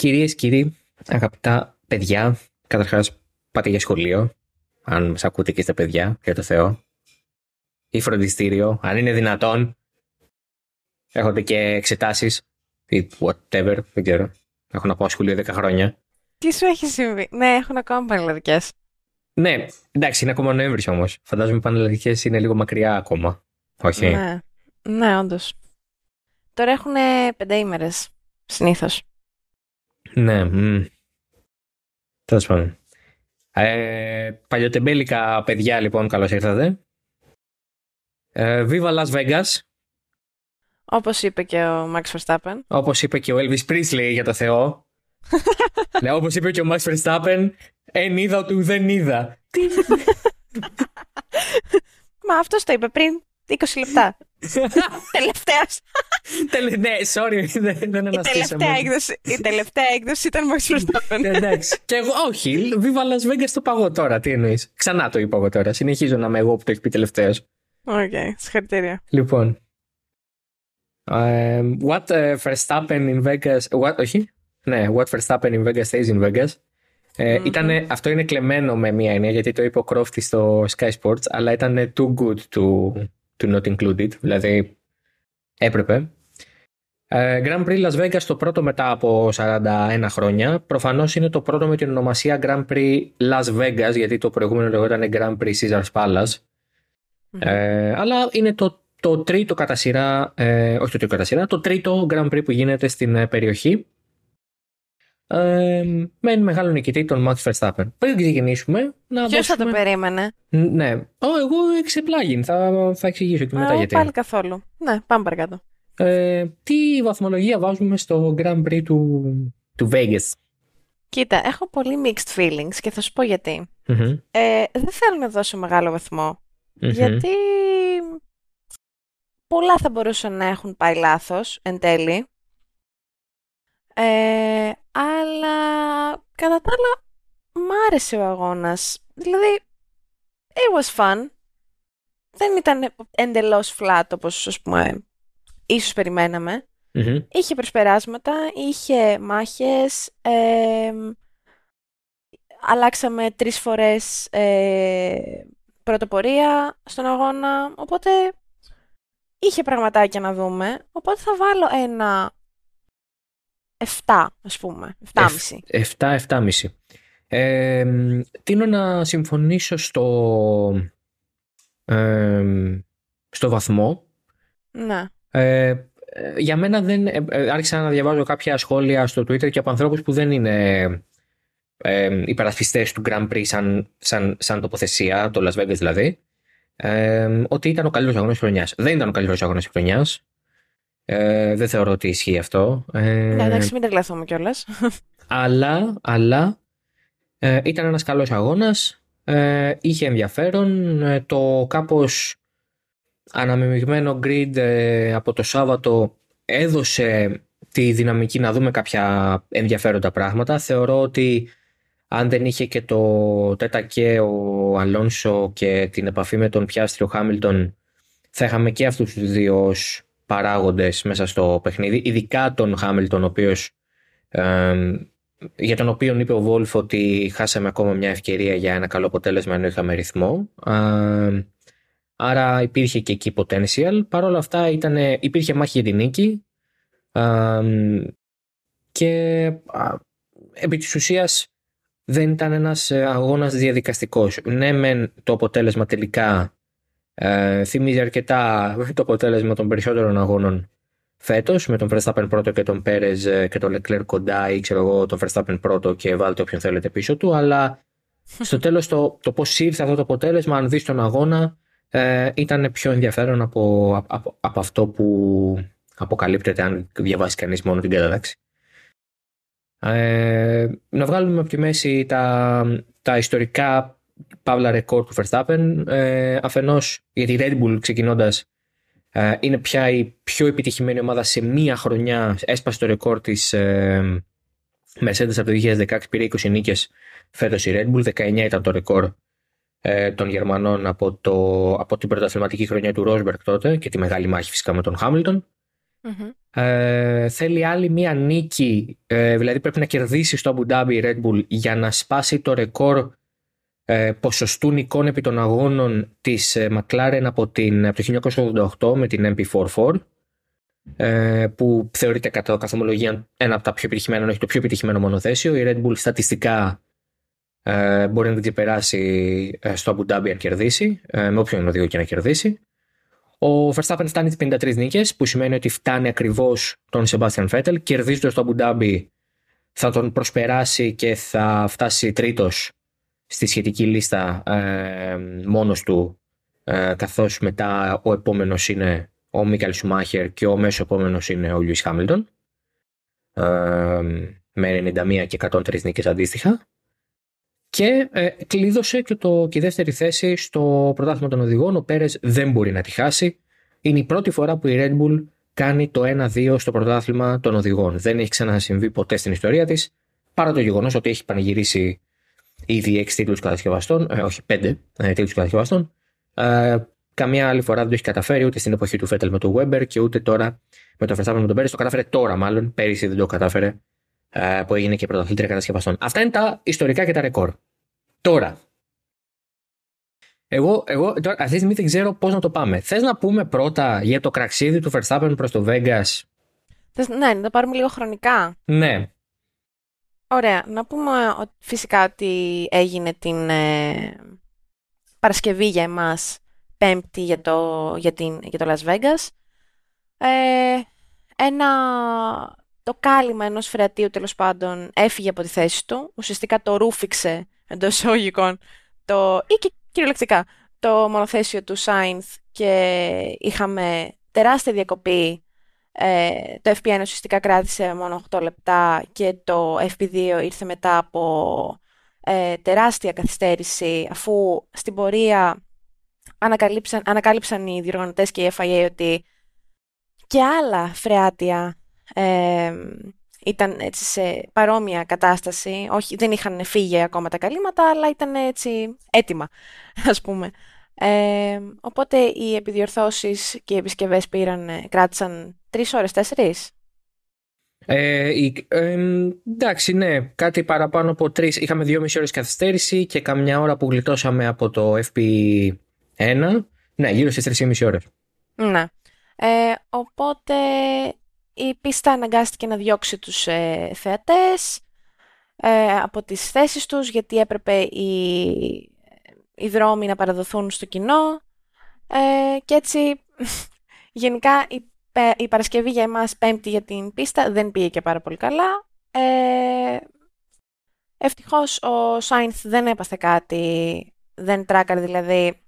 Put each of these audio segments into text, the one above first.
Κυρίες, κύριοι, αγαπητά παιδιά, καταρχάς πάτε για σχολείο, αν μας ακούτε και στα παιδιά, για το Θεό, ή φροντιστήριο, αν είναι δυνατόν, έχονται και εξετάσεις ή whatever, δεν ξέρω, έχω να πάω σχολείο 10 χρόνια. Τι σου έχει συμβεί? Ναι, έχουν ακόμα πανελλαδικές. Ναι, εντάξει, είναι ακόμα Νοέμβρης όμως, φαντάζομαι οι πανελλαδικές είναι λίγο μακριά ακόμα, όχι? Ναι, όντως. Τώρα έχουν 5 ημέρες, συνήθως. Ναι, τέλος πάντων. Παλιοτεμπέλικα παιδιά, λοιπόν, καλώς ήρθατε. Viva Las Vegas. Όπως είπε και ο Max Verstappen. Όπως είπε και ο Elvis Presley, για το Θεό. Ναι, όπως είπε και ο Max Verstappen, εν είδα του δεν είδα. Μα αυτός το είπε πριν 20 λεπτά. Τελευταίος. Ναι, sorry, δεν αναστήσαμε. Η τελευταία έκδοση ήταν Max Verstappen. Εντάξει. Και εγώ, όχι, Viva Las Vegas το παγώ τώρα, τι εννοείς? Ξανά το είπα εγώ τώρα, συνεχίζω να είμαι εγώ που το έχει πει τελευταίος. Οκ, συγχαρητήρια. Λοιπόν, what Verstappen in Vegas, what, όχι, ναι, what Verstappen in Vegas stays in Vegas. Ήτανε, αυτό είναι κλεμμένο με μία έννοια, γιατί το είπε ο Crofty στο Sky Sports, αλλά ήταν too good to not include it, δηλαδή έπρεπε. Grand Prix Las Vegas, το πρώτο μετά από 41 χρόνια. Προφανώς είναι το πρώτο με την ονομασία Grand Prix Las Vegas, γιατί το προηγούμενο λεγόταν Grand Prix Caesar's Palace. Αλλά είναι το τρίτο κατά σειρά, όχι το τρίτο κατά σειρά, το τρίτο Grand Prix που γίνεται στην περιοχή. Με μεγάλο νικητή τον Max Verstappen. Πριν ξεκινήσουμε, να ποιος δώσουμε... θα το περίμενε? Ναι, εγώ εξεπλάγιν, θα εξηγήσω και μετά γιατί. Πάλι καθόλου. Ναι, πάμε παρακάτω. Τι βαθμολογία βάζουμε στο Grand Prix του Vegas? Κοίτα, έχω πολύ mixed feelings και θα σου πω γιατί. Δεν θέλω να δώσω μεγάλο βαθμό, γιατί πολλά θα μπορούσαν να έχουν πάει λάθος εν τέλει. Αλλά κατά τα άλλα μ' άρεσε ο αγώνας. Δηλαδή, it was fun. Δεν ήταν εντελώς flat όπως, ας πούμε, ίσως περιμέναμε. Είχε προσπεράσματα, είχε μάχες. Αλλάξαμε 3 φορές πρωτοπορία στον αγώνα. Οπότε είχε πραγματάκια να δούμε. Οπότε θα βάλω ένα 7, ας πούμε, 7,5. Τείνω να συμφωνήσω στο βαθμό. Ναι. Για μένα δεν... άρχισα να διαβάζω κάποια σχόλια στο Twitter και από ανθρώπους που δεν είναι υπερασπιστές του Grand Prix σαν τοποθεσία, το Las Vegas δηλαδή, ότι ήταν ο καλύτερος αγώνας της χρονιάς. Δεν ήταν ο καλύτερος αγώνας της χρονιάς. Δεν θεωρώ ότι ισχύει αυτό. Εντάξει, μην τρελαθούμε κιόλας. Αλλά ήταν ένας καλός αγώνας, είχε ενδιαφέρον, το κάπως αναμειγμένο grid από το Σάββατο έδωσε τη δυναμική να δούμε κάποια ενδιαφέροντα πράγματα. Θεωρώ ότι αν δεν είχε και το τέτα και ο Αλόνσο και την επαφή με τον Πιάστρι ο Χάμιλτον, θα είχαμε και αυτούς τους δύο παράγοντες μέσα στο παιχνίδι, ειδικά τον Χάμιλτον, για τον οποίο είπε ο Wolff ότι χάσαμε ακόμα μια ευκαιρία για ένα καλό αποτέλεσμα ενώ είχαμε ρυθμό. Άρα υπήρχε και εκεί potential. Παρ' όλα αυτά υπήρχε μάχη για την νίκη, και επί της ουσίας δεν ήταν ένας αγώνας διαδικαστικός. Ναι μεν το αποτέλεσμα τελικά θυμίζει αρκετά το αποτέλεσμα των περισσότερων αγώνων φέτος, με τον Verstappen πρώτο και τον Pérez και τον Leclerc κοντά, ή ξέρω εγώ τον Verstappen πρώτο και βάλτε όποιον θέλετε πίσω του, αλλά στο τέλος το πώς ήρθε αυτό το αποτέλεσμα, αν δεις τον αγώνα, ήταν πιο ενδιαφέρον από αυτό που αποκαλύπτεται αν διαβάσει κανείς μόνο την κατάταξη. Να βγάλουμε από τη μέση τα ιστορικά παύλα ρεκόρ του Verstappen, αφενός γιατί η Red Bull ξεκινώντας είναι πια η πιο επιτυχημένη ομάδα σε μία χρονιά, έσπασε το ρεκόρ της Mercedes από το 2016, πήρε 20 νίκες φέτος η Red Bull, 19 ήταν το ρεκόρ των Γερμανών από την πρωταθληματική χρονιά του Rosberg τότε και τη μεγάλη μάχη φυσικά με τον Hamilton. Mm-hmm. Θέλει άλλη μία νίκη, δηλαδή πρέπει να κερδίσει στο Abu Dhabi η Red Bull για να σπάσει το ρεκόρ ποσοστού νικών επί των αγώνων της McLaren από το 1988 με την MP44, που θεωρείται κατά καθομολογία ένα από τα πιο επιτυχημένα, όχι το πιο επιτυχημένο μονοθέσιο. Η Red Bull στατιστικά μπορεί να την ξεπεράσει στο Abu Dhabi αν κερδίσει, με όποιον οδηγό και να κερδίσει. Ο Verstappen φτάνει τις 53 νίκες, που σημαίνει ότι φτάνει ακριβώς τον Sebastian Vettel. Κερδίζοντας το Abu Dhabi θα τον προσπεράσει και θα φτάσει τρίτος στη σχετική λίστα μόνος του, καθώς μετά ο επόμενος είναι ο Michael Schumacher και ο μέσο επόμενος είναι ο Lewis Hamilton, με 91 και 103 νίκες αντίστοιχα. Και κλείδωσε και η δεύτερη θέση στο πρωτάθλημα των οδηγών. Ο Πέρες δεν μπορεί να τη χάσει. Είναι η πρώτη φορά που η Red Bull κάνει το 1-2 στο πρωτάθλημα των οδηγών. Δεν έχει ξανασυμβεί ποτέ στην ιστορία της, παρά το γεγονός ότι έχει πανηγυρίσει ήδη 6 τίτλους κατασκευαστών, όχι 5 τίτλους κατασκευαστών. Καμία άλλη φορά δεν το έχει καταφέρει, ούτε στην εποχή του Vettel με τον Weber και ούτε τώρα με τον Verstappen με τον Πέρες. Το κατάφερε τώρα, μάλλον πέρυσι δεν το κατάφερε, που έγινε και πρωταθλήτρια κατασκευαστών. Αυτά είναι τα ιστορικά και τα ρεκόρ. Τώρα, εγώ τώρα, αυτή τη στιγμή δεν ξέρω πώς να το πάμε. Θες να πούμε πρώτα για το κραξίδι του Verstappen προς το Vegas? Ναι, να το πάρουμε λίγο χρονικά. Ναι. Ωραία, να πούμε φυσικά ότι έγινε την Παρασκευή για εμάς, Πέμπτη για το Las Vegas. Το κάλυμα ενός φρεατίου, τέλος πάντων, έφυγε από τη θέση του. Ουσιαστικά το ρούφιξε, εντός εισαγωγικών, ή κυριολεκτικά, το μονοθέσιο του Sainz, και είχαμε τεράστια διακοπή. Το FP1 ουσιαστικά κράτησε μόνο 8 λεπτά και το FP2 ήρθε μετά από τεράστια καθυστέρηση, αφού στην πορεία ανακάλυψαν οι διοργανωτές και η FIA ότι και άλλα φρεάτια ήταν έτσι σε παρόμοια κατάσταση. Όχι, δεν είχαν φύγει ακόμα τα καλύματα, αλλά ήταν έτσι έτοιμα, ας πούμε. Οπότε οι επιδιορθώσεις και οι επισκευές κράτησαν 3 ώρες, 4. Εντάξει, ναι, κάτι παραπάνω από 3. Είχαμε 2,5 ώρες καθυστέρηση και καμιά ώρα που γλιτώσαμε από το FP1. Ναι, γύρω στις 3,5 ώρες. Ναι. Οπότε η πίστα αναγκάστηκε να διώξει τους θεατές από τις θέσεις τους, γιατί έπρεπε οι δρόμοι να παραδοθούν στο κοινό, και έτσι γενικά η Παρασκευή για εμάς, Πέμπτη για την πίστα, δεν πήγε και πάρα πολύ καλά. Ευτυχώς ο Sainz δεν έπαθε κάτι, δεν τράκαρε δηλαδή,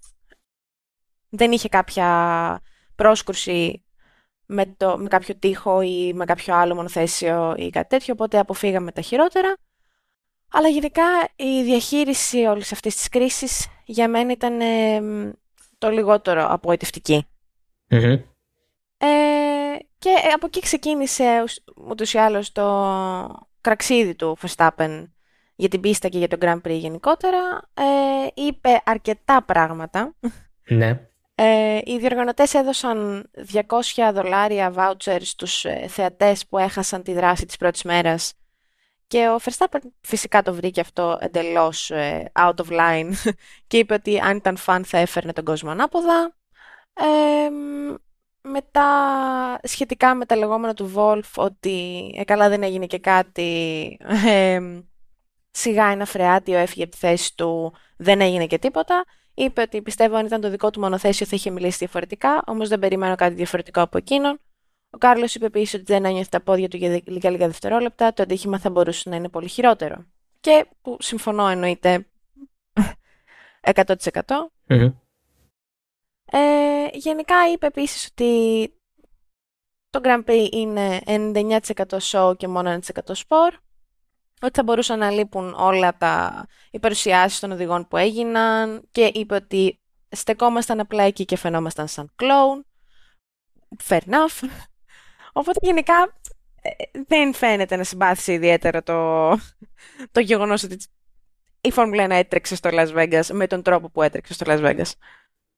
δεν είχε κάποια πρόσκουρση με κάποιο τοίχο ή με κάποιο άλλο μονοθέσιο ή κάτι τέτοιο, οπότε αποφύγαμε τα χειρότερα. Αλλά γενικά η διαχείριση όλης αυτής της κρίσης για μένα ήταν το λιγότερο απογοητευτική. Mm-hmm. Και από εκεί ξεκίνησε ούτως ή άλλως το κραξίδι του Verstappen για την πίστα και για τον Grand Prix γενικότερα. Είπε αρκετά πράγματα. Ναι. Οι διοργανωτές έδωσαν $200 vouchers στους θεατές που έχασαν τη δράση της πρώτης μέρας, και ο Verstappen φυσικά το βρήκε αυτό εντελώς out of line και είπε ότι αν ήταν fan θα έφερνε τον κόσμο ανάποδα. Μετά, σχετικά με τα λεγόμενα του Wolff ότι καλά δεν έγινε και κάτι, σιγά ένα φρεάτιο έφυγε από τη θέση του, δεν έγινε και τίποτα. Είπε ότι πιστεύω αν ήταν το δικό του μονοθέσιο θα είχε μιλήσει διαφορετικά, όμως δεν περιμένω κάτι διαφορετικό από εκείνον. Ο Κάρλος είπε επίσης ότι δεν ένιωθε τα πόδια του για λίγα δευτερόλεπτα, το αντίχημα θα μπορούσε να είναι πολύ χειρότερο. Και που συμφωνώ, εννοείται 100%. Mm-hmm. Γενικά είπε επίσης ότι το Grand Prix είναι 99% show και μόνο 1% sport. Ότι θα μπορούσαν να λείπουν όλα οι παρουσιάσεις των οδηγών που έγιναν, και είπε ότι στεκόμασταν απλά εκεί και φαινόμασταν σαν κλόουν. Fair enough. Οπότε γενικά δεν φαίνεται να συμπάθησε ιδιαίτερα το γεγονός ότι η Φόρμουλα 1 έτρεξε στο Las Vegas με τον τρόπο που έτρεξε στο Las Vegas.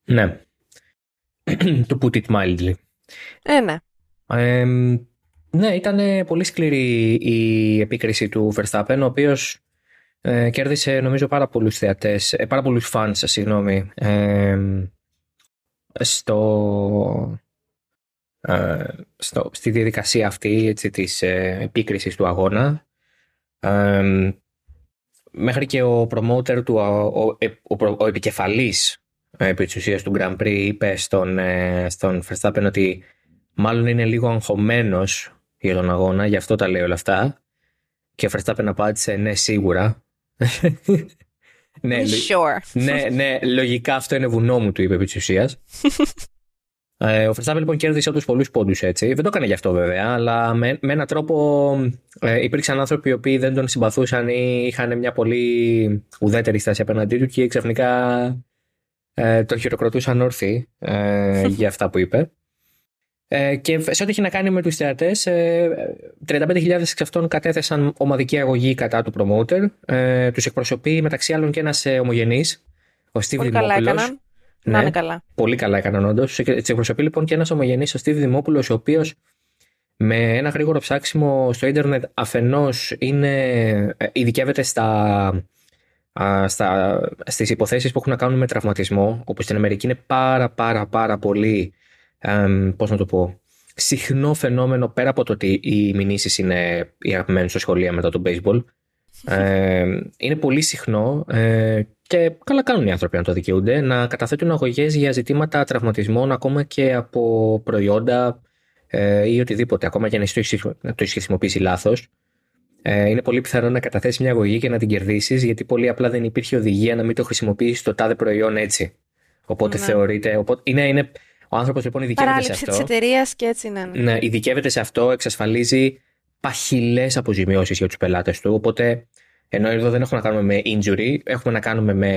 Ναι. To put it mildly. Ναι. Ναι, ήταν πολύ σκληρή η επίκριση του Verstappen, ο οποίος κέρδισε νομίζω πάρα πολλούς θεατές, πάρα πολλούς fans, συγγνώμη, στη διαδικασία αυτή, έτσι, της επίκρισης του αγώνα. Μέχρι και ο promoter του, ο επικεφαλής επί της ουσίας του Grand Prix, είπε στον Verstappen ότι μάλλον είναι λίγο αγχωμένος για τον αγώνα, γι' αυτό τα λέει όλα αυτά. Και ο Verstappen απάντησε ναι, σίγουρα. Ναι, sure. ναι, λογικά αυτό είναι βουνό μου, του είπε επί της ουσίας. Ο Verstappen λοιπόν κέρδισε από τους πολλούς πόντους, έτσι. Δεν το έκανε γι' αυτό βέβαια, αλλά με έναν τρόπο υπήρξαν άνθρωποι οι οποίοι δεν τον συμπαθούσαν ή είχαν μια πολύ ουδέτερη στάση απέναντί του και ξαφνικά το χειροκροτούσαν όρθιοι για αυτά που είπε. Και σε ό,τι έχει να κάνει με τους θεατές, 35.000 εξ αυτών κατέθεσαν ομαδική αγωγή κατά του promoter. Τους εκπροσωπεί μεταξύ άλλων και ένας ομογενής, ο Steve Demopulos. Ναι, είναι καλά. Πολύ καλά έκαναν όντως. Της εκπροσωπεί λοιπόν και ένας ομογενής, ο Steve Demopulos, ο οποίος με ένα γρήγορο ψάξιμο στο ίντερνετ αφενός ειδικεύεται στις υποθέσεις που έχουν να κάνουν με τραυματισμό, όπου στην Αμερική είναι πάρα πολύ, πώς να το πω, συχνό φαινόμενο, πέρα από το ότι οι μηνύσεις είναι οι αγαπημένες στα σχολεία μετά το baseball. Είναι πολύ συχνό και καλά κάνουν οι άνθρωποι να το δικαιούνται, να καταθέτουν αγωγές για ζητήματα τραυματισμών, ακόμα και από προϊόντα ή οτιδήποτε, ακόμα και αν το έχεις χρησιμοποιήσει λάθος. Είναι πολύ πιθανό να καταθέσεις μια αγωγή και να την κερδίσεις, γιατί πολύ απλά δεν υπήρχε οδηγία να μην το χρησιμοποιήσεις το τάδε προϊόν έτσι. Οπότε θεωρείται. Οπότε είναι ο άνθρωπος λοιπόν ειδικεύεται παράληψη σε αυτό. Παράληψη της εταιρείας και έτσι είναι. Ναι, ειδικεύεται σε αυτό, εξασφαλίζει παχυλές αποζημιώσεις για τους πελάτες του. Οπότε, ενώ εδώ δεν έχουμε να κάνουμε με injury, έχουμε να κάνουμε με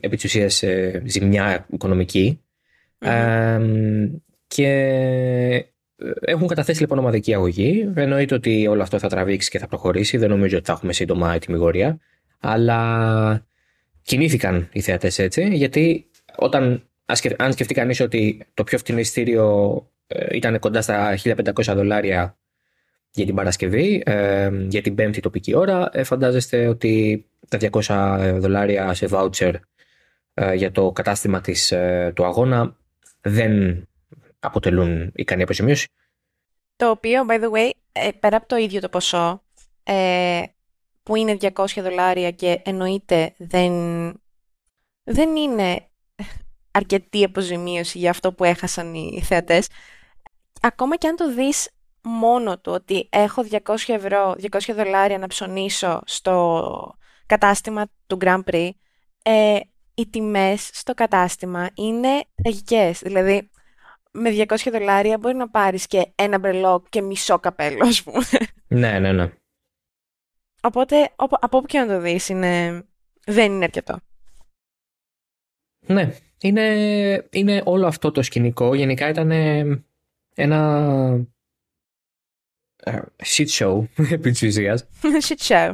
επί της ουσίας ζημιά οικονομική. Και έχουν καταθέσει λοιπόν ομαδική αγωγή. Εννοείται ότι όλο αυτό θα τραβήξει και θα προχωρήσει. Δεν νομίζω ότι θα έχουμε σύντομα ετοιμιγορία. Αλλά κινήθηκαν οι θεατές έτσι, γιατί αν σκεφτεί κανείς ότι το πιο φθηνό εισιτήριο ήταν κοντά στα $1,500 για την Παρασκευή, για την Πέμπτη τοπική ώρα, φαντάζεστε ότι τα $200 σε voucher για το κατάστημα του αγώνα δεν αποτελούν ικανή αποζημίωση. Το οποίο, by the way, πέρα από το ίδιο το ποσό, που είναι $200 και εννοείται δεν είναι αρκετή αποζημίωση για αυτό που έχασαν οι θεατές, ακόμα και αν το δεις μόνο του ότι έχω $200 να ψωνίσω στο κατάστημα του Grand Prix, οι τιμές στο κατάστημα είναι τραγικές. Δηλαδή, με $200 μπορεί να πάρεις και ένα μπρελόκ και μισό καπέλο, ας πούμε. Ναι. Οπότε, από όπου και να το δεις, δεν είναι αρκετό. Ναι. Είναι όλο αυτό το σκηνικό. Γενικά ήταν ένα shit show επί της ουσίας. Shit show.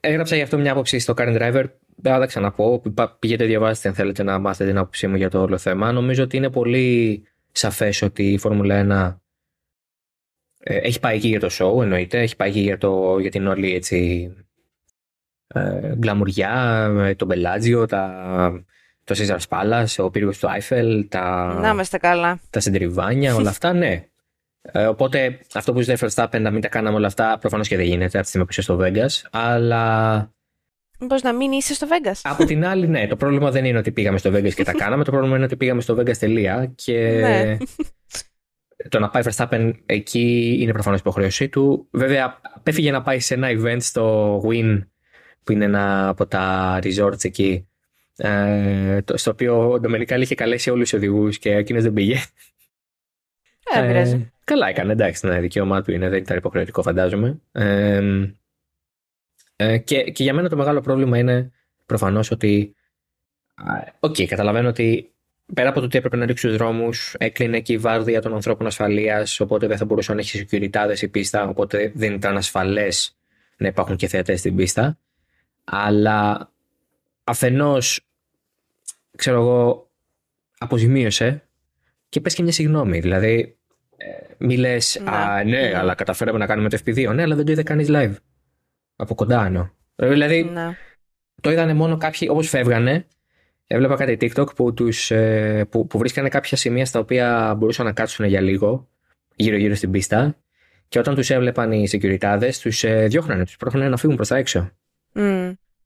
Έγραψα γι' αυτό μια άποψη στο Current Driver. Δεν θα τα ξαναπώ. Πηγαίνετε, διαβάστε αν θέλετε να μάθετε την άποψή μου για το όλο θέμα. Νομίζω ότι είναι πολύ σαφές ότι η Φόρμουλα 1 έχει πάει εκεί για το show, εννοείται. Έχει πάει εκεί για την όλη, έτσι, γκλαμουριά, το Μπελάτζιο, το Caesar's Palace, ο πύργος του Άιφελ, τα συντριβάνια, όλα αυτά, ναι. Οπότε αυτό που ζητάει Verstappen να μην τα κάναμε όλα αυτά, προφανώς και δεν γίνεται από τη στιγμή που είσαι στο Vegas, αλλά. Μήπως να μην είσαι στο Vegas. Από την άλλη, ναι, το πρόβλημα δεν είναι ότι πήγαμε στο Vegas και τα κάναμε, το πρόβλημα είναι ότι πήγαμε στο Vegas τελεία και. Ναι. Το να πάει Verstappen εκεί είναι προφανώς υποχρέωσή του. Βέβαια, πέφυγε να πάει σε ένα event στο Wynn, που είναι ένα από τα resorts εκεί, στο οποίο ο Domenicali είχε καλέσει όλους τους οδηγούς και εκείνος δεν πήγε. Καλά έκανε, εντάξει, ναι, δικαίωμά του είναι, δεν ήταν υποχρεωτικό, φαντάζομαι. Και για μένα το μεγάλο πρόβλημα είναι προφανώς ότι καταλαβαίνω ότι πέρα από το ότι έπρεπε να ρίξει τους δρόμους, έκλεινε και η βάρδια των ανθρώπων ασφαλείας, οπότε δεν θα μπορούσε να έχει σεκιουριτάδες η πίστα, οπότε δεν ήταν ασφαλές να υπάρχουν και θεατές στην πίστα. Αλλά αφενός, ξέρω εγώ, αποζημίωσε και πες και μια συγγνώμη. Δηλαδή, μη λες, ναι, αλλά καταφέραμε να κάνουμε το FP2. Ναι, αλλά δεν το είδε κανείς live. Από κοντά, εννοώ. Δηλαδή, το είδανε μόνο κάποιοι, όπως φεύγανε. Έβλεπα κάτι TikTok που βρίσκανε κάποια σημεία στα οποία μπορούσαν να κάτσουν για λίγο, γύρω-γύρω στην πίστα. Και όταν τους έβλεπαν οι σεκιουριτάδες, τους διώχνανε, τους πρόχνανε να φύγουν προς τα έξω.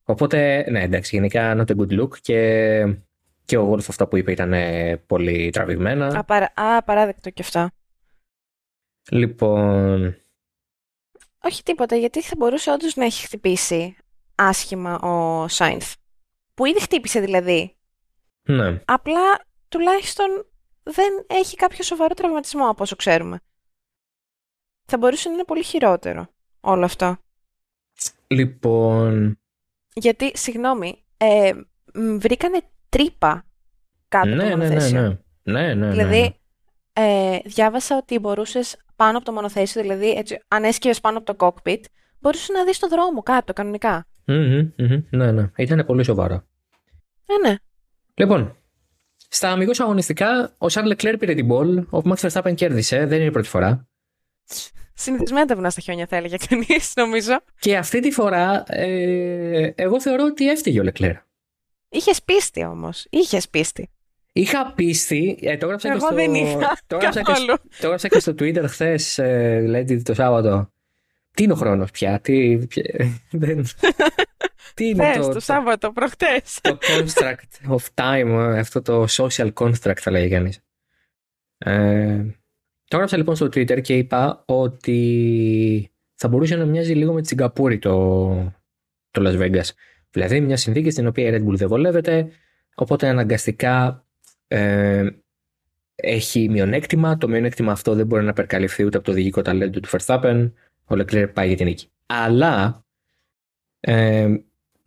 Οπότε, ναι, εντάξει, γενικά not a good look και ο Wolff αυτά που είπε ήταν πολύ τραβηγμένα. Απαράδεκτο και αυτά. Λοιπόν... Όχι τίποτα, γιατί θα μπορούσε όντως να έχει χτυπήσει άσχημα ο Sainz. Που ήδη χτύπησε δηλαδή. Ναι. Απλά τουλάχιστον δεν έχει κάποιο σοβαρό τραυματισμό από όσο ξέρουμε. Θα μπορούσε να είναι πολύ χειρότερο όλο αυτό. Λοιπόν... Γιατί, συγγνώμη, βρήκανε τρύπα κάτω από το μονοθέσιο. Ναι. Δηλαδή, διάβασα ότι μπορούσες πάνω από το μονοθέσιο, δηλαδή έτσι, αν έσκυβες πάνω από το cockpit, μπορούσες να δεις το δρόμο κάτω, κανονικά. Ναι. Ήταν πολύ σοβαρά. Ναι. Λοιπόν, στα αμιγώς αγωνιστικά, ο Charles Leclerc πήρε την μπολ, ο Max Verstappen κέρδισε, δεν είναι η πρώτη φορά. Συνηθισμένα βουνά στα χιόνια, θα έλεγε κανείς, νομίζω. Και αυτή τη φορά, εγώ θεωρώ ότι έφταιγε ο Leclerc. Είχες πίστη όμως. Είχα πίστη. Το έγραψα εγώ και στο... δεν είχα. Το έγραψα και στο Twitter χθες, δηλαδή το Σάββατο. Τι είναι ο χρόνος πια. Τι είναι το Σάββατο, προχτές. Το construct of time, αυτό το social construct, θα λέγει κανείς. Το έγραψα λοιπόν στο Twitter και είπα ότι θα μπορούσε να μοιάζει λίγο με τη Σιγκαπούρη το Las Vegas. Δηλαδή μια συνθήκη στην οποία η Red Bull δεν βολεύεται, οπότε αναγκαστικά έχει μειονέκτημα. Το μειονέκτημα αυτό δεν μπορεί να περκαλυφθεί ούτε από το οδηγικό ταλέντο του Verstappen. Ο Leclerc πάει για την νίκη. Αλλά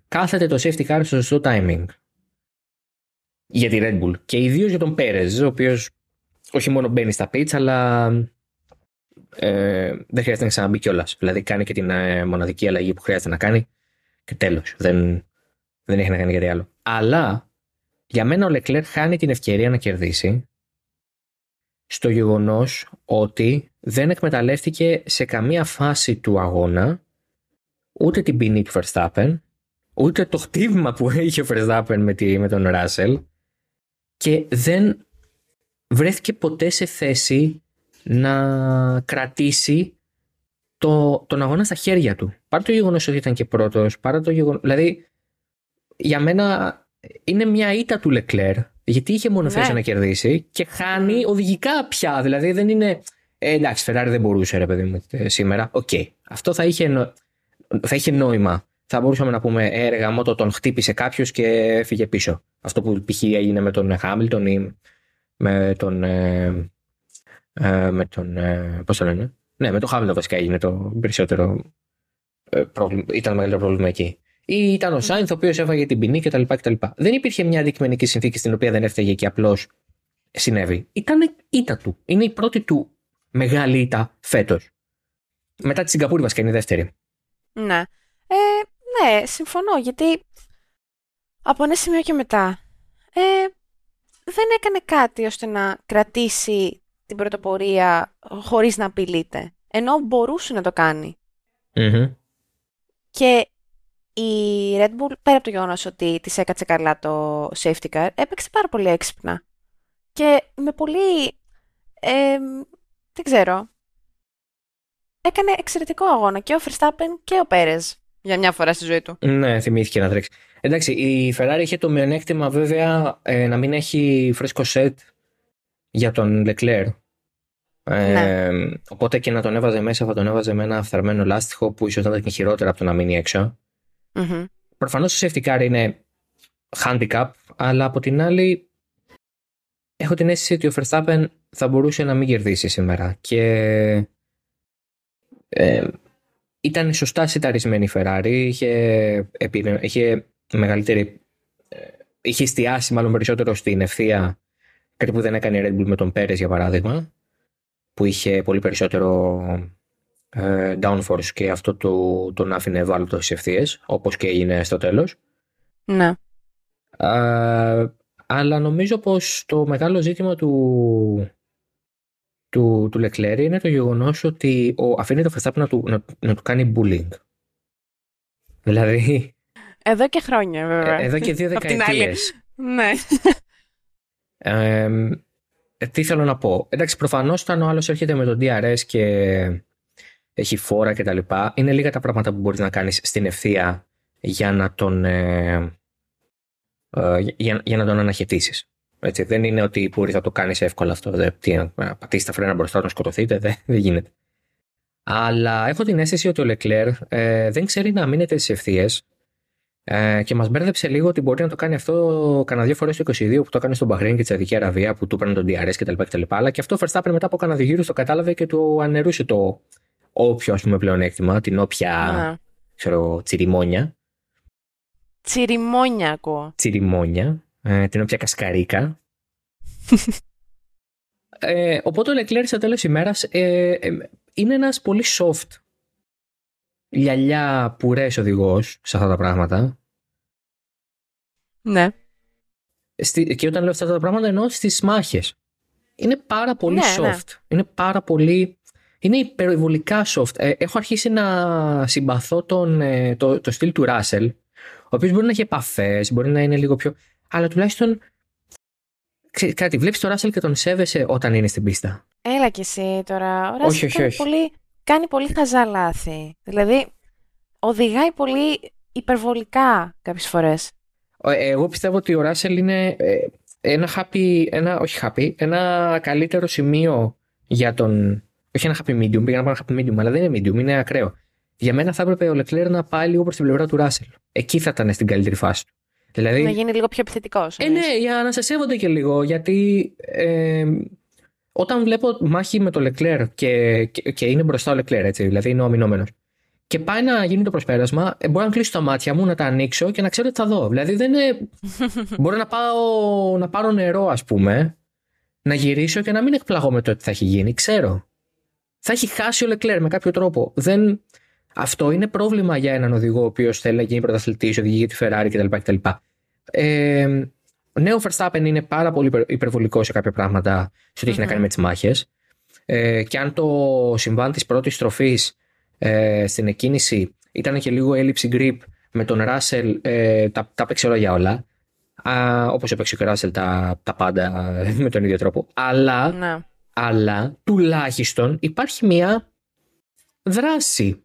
κάθεται το safety car στο σωστό timing για τη Red Bull και ιδίως για τον Pérez, ο οποίος όχι μόνο μπαίνει στα πιτς, αλλά δεν χρειάζεται να ξαναμπεί κιόλας. Δηλαδή κάνει και την μοναδική αλλαγή που χρειάζεται να κάνει και τέλος. Δεν έχει να κάνει κάτι άλλο. Αλλά για μένα ο Leclerc χάνει την ευκαιρία να κερδίσει στο γεγονός ότι δεν εκμεταλλεύτηκε σε καμία φάση του αγώνα ούτε την ποινή του Verstappen, ούτε το χτύπημα που είχε ο Verstappen με τον Russell και δεν βρέθηκε ποτέ σε θέση να κρατήσει τον αγώνα στα χέρια του. Παρά το γεγονός ότι ήταν και πρώτος, δηλαδή, για μένα είναι μια ήττα του Leclerc, γιατί είχε μόνο θέση να κερδίσει και χάνει οδηγικά πια. Δηλαδή δεν είναι. Εντάξει, Ferrari δεν μπορούσε, ρε παιδί μου, σήμερα. Οκ. Αυτό θα είχε νόημα. Θα μπορούσαμε να πούμε έργα μόνο τον χτύπησε κάποιο και έφυγε πίσω. Αυτό που π.χ. έγινε με τον Hamilton ή με τον Hamilton βασικά έγινε το περισσότερο πρόβλημα. Ήταν μεγαλύτερο πρόβλημα εκεί. Ή ήταν ο Sainz ο οποίος έφαγε την ποινή κτλ. Δεν υπήρχε μια αντικειμενική συνθήκη στην οποία δεν έφταιγε και απλώς συνέβη. Ήταν ήττα του. Είναι η πρώτη του μεγάλη ήττα φέτος. Μετά τη Σιγκαπούρη βασικά είναι η δεύτερη. Ναι. Ναι, συμφωνώ, γιατί από ένα σημείο και μετά δεν έκανε κάτι ώστε να κρατήσει την πρωτοπορία χωρίς να απειλείται. Ενώ μπορούσε να το κάνει. Και η Red Bull, πέρα από το γεγονός ότι της έκατσε καλά το safety car, έπαιξε πάρα πολύ έξυπνα. Και με πολύ... δεν ξέρω. Έκανε εξαιρετικό αγώνα και ο Verstappen και ο Pérez για μια φορά στη ζωή του. Ναι, θυμήθηκε να τρέξει. Εντάξει, η Ferrari είχε το μειονέκτημα βέβαια να μην έχει φρέσκο σετ για τον Leclerc. Οπότε και να τον έβαζε μέσα, θα τον έβαζε με ένα φθαρμένο λάστιχο που ίσως ήταν και χειρότερα από το να μείνει έξω. Προφανώς το safety car είναι handicap, αλλά από την άλλη έχω την αίσθηση ότι ο Verstappen θα μπορούσε να μην κερδίσει σήμερα και ήταν σωστά σιταρισμένη η Ferrari, είχε εστιάσει μάλλον περισσότερο στην ευθεία, κάτι που δεν έκανε η Red Bull με τον Pérez για παράδειγμα, που είχε πολύ περισσότερο downforce και αυτό τον άφηνε ευάλωτο στις ευθείες, όπως και έγινε στο τέλος. Ναι. Αλλά νομίζω πως το μεγάλο ζήτημα του Leclerc είναι το γεγονός ότι αφήνει το Verstappen να του κάνει bullying. Δηλαδή... Εδώ και χρόνια βέβαια. Εδώ και 2 δεκαετίες. Ναι. Τι θέλω να πω. Εντάξει, προφανώς όταν ο άλλος έρχεται με τον DRS και έχει φόρα κτλ. Είναι λίγα τα πράγματα που μπορείς να κάνεις στην ευθεία για να τον... για να τον αναχαιτήσεις. Έτσι, δεν είναι ότι μπορείς να το κάνεις εύκολα αυτό. Να πατήσεις τα φρένα μπροστά, να σκοτωθείτε, δεν γίνεται. Αλλά έχω την αίσθηση ότι ο Leclerc δεν ξέρει να μείνεται στις ευθείες και μας μπέρδεψε λίγο ότι μπορεί να το κάνει αυτό κανένα 2 φορές το 22 που το έκανε στον Μπαχρέιν και τη Σαουδική Αραβία που του έπαιρνε τον DRS κτλ. Αλλά και αυτό ο Verstappen μετά από κανένα 2 γύρους το κατάλαβε και του ανερούσε το όποιο πλεονέκτημα, την όποια τσιριμόνια. Τσιριμόνια ακούω. Τσιριμόνια, την οποία κασκαρίκα. Οπότε ο Leclerc στο τέλος ημέρας είναι ένας πολύ soft λιαλιά πουρές οδηγός σε αυτά τα πράγματα. Ναι. Και όταν λέω αυτά τα πράγματα εννοώ στις μάχες. Είναι πάρα πολύ soft. Ναι. Είναι πάρα πολύ... Είναι υπερβολικά soft. Έχω αρχίσει να συμπαθώ το στυλ του Russell, ο οποίος μπορεί να έχει επαφές, μπορεί να είναι λίγο πιο... Αλλά τουλάχιστον, κάτι, βλέπεις τον Russell και τον σέβεσαι όταν είναι στην πίστα. Έλα κι εσύ τώρα. Ο Russell κάνει πολύ χαζά λάθη. Δηλαδή, οδηγάει πολύ υπερβολικά κάποιες φορές. Εγώ πιστεύω ότι ο Russell είναι ένα καλύτερο σημείο για τον... Όχι ένα happy medium, πήγα να πάω ένα happy medium, αλλά δεν είναι medium, είναι ακραίο. Για μένα θα έπρεπε ο Leclerc να πάει λίγο προς την πλευρά του Russell. Εκεί θα ήταν στην καλύτερη φάση του. Δηλαδή, να γίνει λίγο πιο επιθετικός. Ναι, για να σε σέβονται και λίγο. Γιατί όταν βλέπω μάχη με το Leclerc και είναι μπροστά ο Leclerc, έτσι, δηλαδή είναι ο αμυνόμενος, και πάει να γίνει το προσπέρασμα, μπορώ να κλείσω τα μάτια μου, να τα ανοίξω και να ξέρω τι θα δω. Δηλαδή δεν είναι... Μπορώ να πάω να πάρω νερό, ας πούμε, να γυρίσω και να μην εκπλαγώ με το τι θα έχει γίνει. Ξέρω. Θα έχει χάσει ο Leclerc με κάποιο τρόπο. Δεν... Αυτό είναι πρόβλημα για έναν οδηγό ο οποίος θέλει να γίνει πρωταθλητής, οδηγεί για τη Ferrari κτλ. Ναι, ο Verstappen είναι πάρα πολύ υπερβολικό σε κάποια πράγματα, σε ό,τι έχει να κάνει με τις μάχες. Και αν το συμβάν της πρώτης στροφής στην εκκίνηση ήταν και λίγο έλλειψη grip με τον Russell, τα παίξε όλα για όλα. Όπως έπαιξε και ο Russell τα πάντα με τον ίδιο τρόπο. Αλλά τουλάχιστον υπάρχει μια δράση.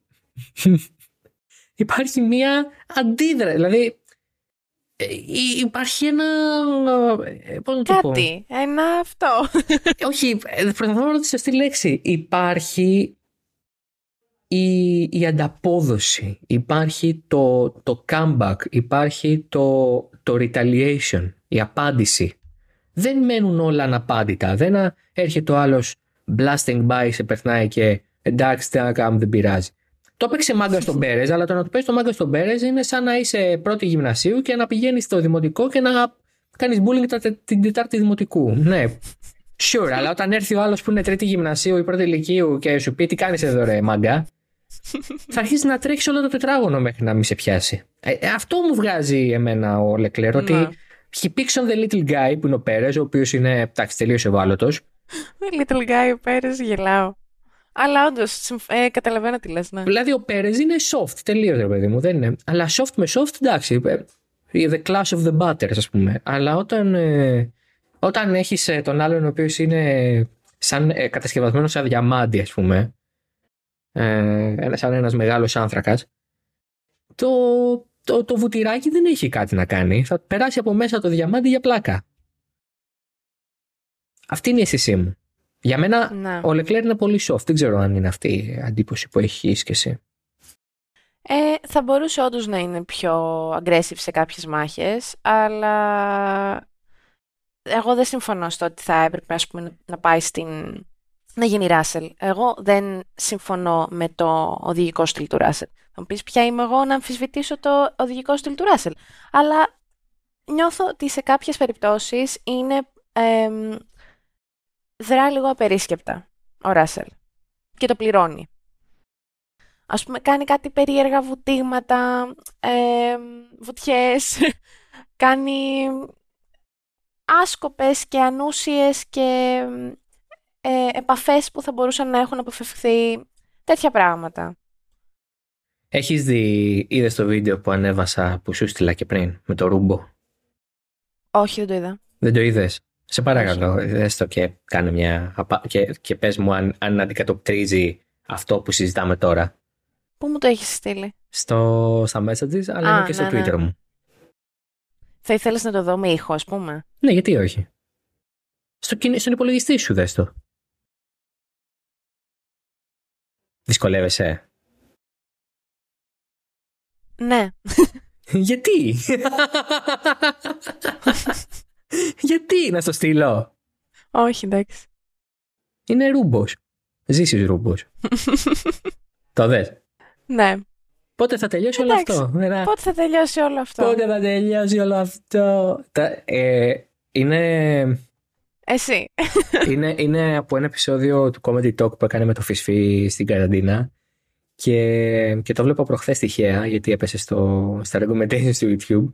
Υπάρχει μια αντίδραση. Δηλαδή υπάρχει ένα... Πώς να το πω. Κάτι, ένα αυτό. Όχι, προσπαθώ να ρωτήσω στη λέξη. Υπάρχει η ανταπόδοση. Υπάρχει το comeback. Υπάρχει το retaliation. Η απάντηση. Δεν μένουν όλα αναπάντητα. Δεν έρχεται ο άλλος blasting by, σε περνάει και εντάξει, δεν πειράζει. Το παίξε μάγκα στον Πέρες, αλλά το να του παίξει το μάγκα στον Πέρες είναι σαν να είσαι πρώτη γυμνασίου και να πηγαίνεις στο δημοτικό και να κάνεις bullying την Τετάρτη Δημοτικού. Ναι, sure, αλλά όταν έρθει ο άλλος που είναι τρίτη γυμνασίου ή πρώτη ηλικίου και σου πει τι κάνεις εδώ, ρε μάγκα, θα αρχίσεις να τρέχεις όλο το τετράγωνο μέχρι να μην σε πιάσει. Αυτό μου βγάζει εμένα ο Leclerc, ότι he picks on the little guy που είναι ο Πέρες, ο οποίος είναι, εντάξει, τελείως ευάλωτος. Little guy, ο Πέρες, γελάω. Αλλά όντως, καταλαβαίνω τι λες, ναι. Δηλαδή ο Πέρες είναι soft, τελείως, ρε παιδί μου, δεν είναι. Αλλά soft με soft, εντάξει, the clash of the batters, ας πούμε. Αλλά όταν έχεις τον άλλον ο οποίος είναι σαν, κατασκευασμένος σαν διαμάντι, ας πούμε, σαν ένας μεγάλος άνθρακας, το βουτυράκι δεν έχει κάτι να κάνει. Θα περάσει από μέσα το διαμάντι για πλάκα. Αυτή είναι η αίσθησή μου. Για μένα ο Leclerc είναι πολύ soft. Δεν ξέρω αν είναι αυτή η αντίποση που έχεις και εσύ. Θα μπορούσε όντως να είναι πιο aggressive σε κάποιες μάχες, αλλά εγώ δεν συμφωνώ στο ότι θα έπρεπε, ας πούμε, να πάει να γίνει Russell. Εγώ δεν συμφωνώ με το οδηγικό στυλ του Russell. Θα μου πεις ποια είμαι εγώ να αμφισβητήσω το οδηγικό στυλ του Russell. Αλλά νιώθω ότι σε κάποιες περιπτώσεις είναι... δρά λίγο απερίσκεπτα ο Russell και το πληρώνει. Ας πούμε, κάνει κάτι περίεργα βουτήγματα, βουτιές, κάνει άσκοπες και ανούσιες και επαφές που θα μπορούσαν να έχουν αποφευχθεί, τέτοια πράγματα. Έχεις δει, είδες το βίντεο που ανέβασα που σου στείλα και πριν με το ρούμπο? Όχι, δεν το είδα. Δεν το είδες? Σε παρακαλώ, δες το και κάνε μια και πες μου αν αντικατοπτρίζει αυτό που συζητάμε τώρα. Πού μου το έχεις στείλει? Στα messages, αλλά είναι και στο Twitter μου. Θα ήθελες να το δω με ήχο, ας πούμε? Ναι, γιατί όχι. Στον υπολογιστή σου δες το. Δυσκολεύεσαι? Ναι. Γιατί? Γιατί να στο στείλω? Όχι, εντάξει. Είναι ρούμπος. Ζήσεις ρούμπος. Το δες? Ναι. Πότε θα τελειώσει όλο αυτό? Πότε θα τελειώσει όλο αυτό? Είναι... Εσύ. Είναι από ένα επεισόδιο του Comedy Talk που έκανε με το Φυσφή στην καραντίνα. Και το βλέπω προχθές τυχαία, γιατί έπεσε στα recommendations του YouTube.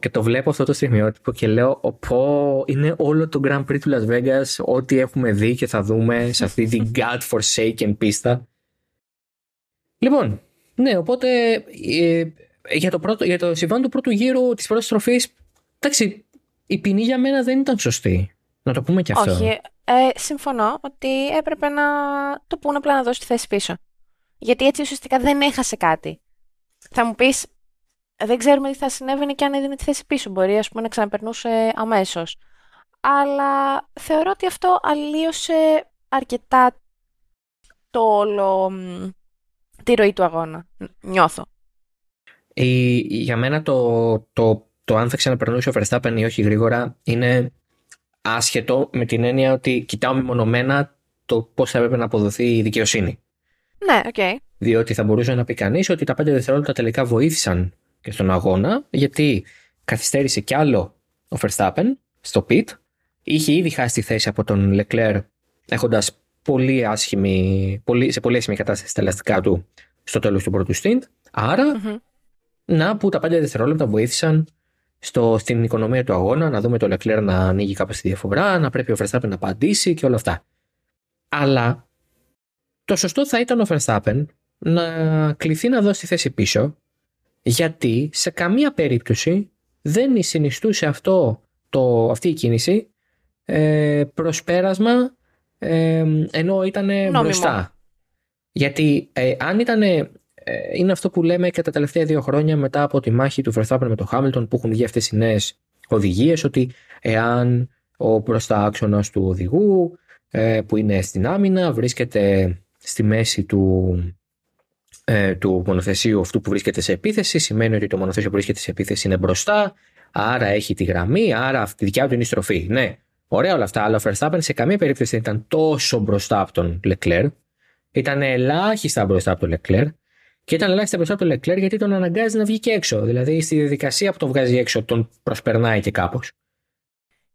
Και το βλέπω αυτό το στιγμιότυπο και λέω, οπό, είναι όλο το Grand Prix του Las Vegas, ό,τι έχουμε δει και θα δούμε σε αυτή την God-forsaken πίστα. Λοιπόν, ναι, οπότε για το συμβάν του πρώτου γύρου της πρώτης τροφής, εντάξει, η ποινή για μένα δεν ήταν σωστή. Να το πούμε και αυτό. Όχι, συμφωνώ ότι έπρεπε να το πούνε απλά, να δώσει τη θέση πίσω. Γιατί έτσι ουσιαστικά δεν έχασε κάτι. Θα μου πεις, δεν ξέρουμε τι θα συνέβαινε και αν έδινε τη θέση πίσω. Μπορεί, ας πούμε, να ξαναπερνούσε αμέσως. Αλλά θεωρώ ότι αυτό αλλίωσε αρκετά το όλο, τη ροή του αγώνα. Νιώθω. Για μένα το αν θα ξαναπερνούσε ο Verstappen ή όχι γρήγορα είναι άσχετο, με την έννοια ότι κοιτάω μεμονωμένα το πώς θα έπρεπε να αποδοθεί η δικαιοσύνη. Ναι, οκ. Okay. Διότι θα μπορούσε να πει κανείς ότι τα 5 δευτερόλεπτα τελικά βοήθησαν και στον αγώνα, γιατί καθυστέρησε κι άλλο ο Verstappen στο pit. Είχε ήδη χάσει τη θέση από τον Leclerc, έχοντας σε πολύ άσχημη κατάσταση τα ελαστικά του στο τέλος του πρώτου stint. Άρα, να που τα 5 δευτερόλεπτα βοήθησαν στην οικονομία του αγώνα, να δούμε τον Leclerc να ανοίγει κάπως τη διαφορά, να πρέπει ο Verstappen να απαντήσει και όλα αυτά. Αλλά το σωστό θα ήταν ο Verstappen να κληθεί να δώσει τη θέση πίσω, γιατί σε καμία περίπτωση δεν συνιστούσε αυτή η κίνηση προσπέρασμα ενώ ήταν μπροστά. Γιατί αν ήταν... Είναι αυτό που λέμε και τα τελευταία 2 χρόνια μετά από τη μάχη του Verstappen με τον Hamilton, που έχουν βγει αυτές οι νέες οδηγίες, ότι εάν ο μπροστά άξονας του οδηγού που είναι στην άμυνα βρίσκεται στη μέση του μονοθεσίου αυτού που βρίσκεται σε επίθεση, σημαίνει ότι το μονοθέσιο που βρίσκεται σε επίθεση είναι μπροστά, άρα έχει τη γραμμή, άρα τη δικιά του είναι η στροφή. Ναι, ωραία όλα αυτά, αλλά ο Verstappen σε καμία περίπτωση δεν ήταν τόσο μπροστά από τον Leclerc. Ήταν ελάχιστα μπροστά από τον Leclerc. Και ήταν ελάχιστα μπροστά από τον Leclerc, γιατί τον αναγκάζει να βγει και έξω. Δηλαδή, στη διαδικασία που τον βγάζει έξω, τον προσπερνάει και κάπως.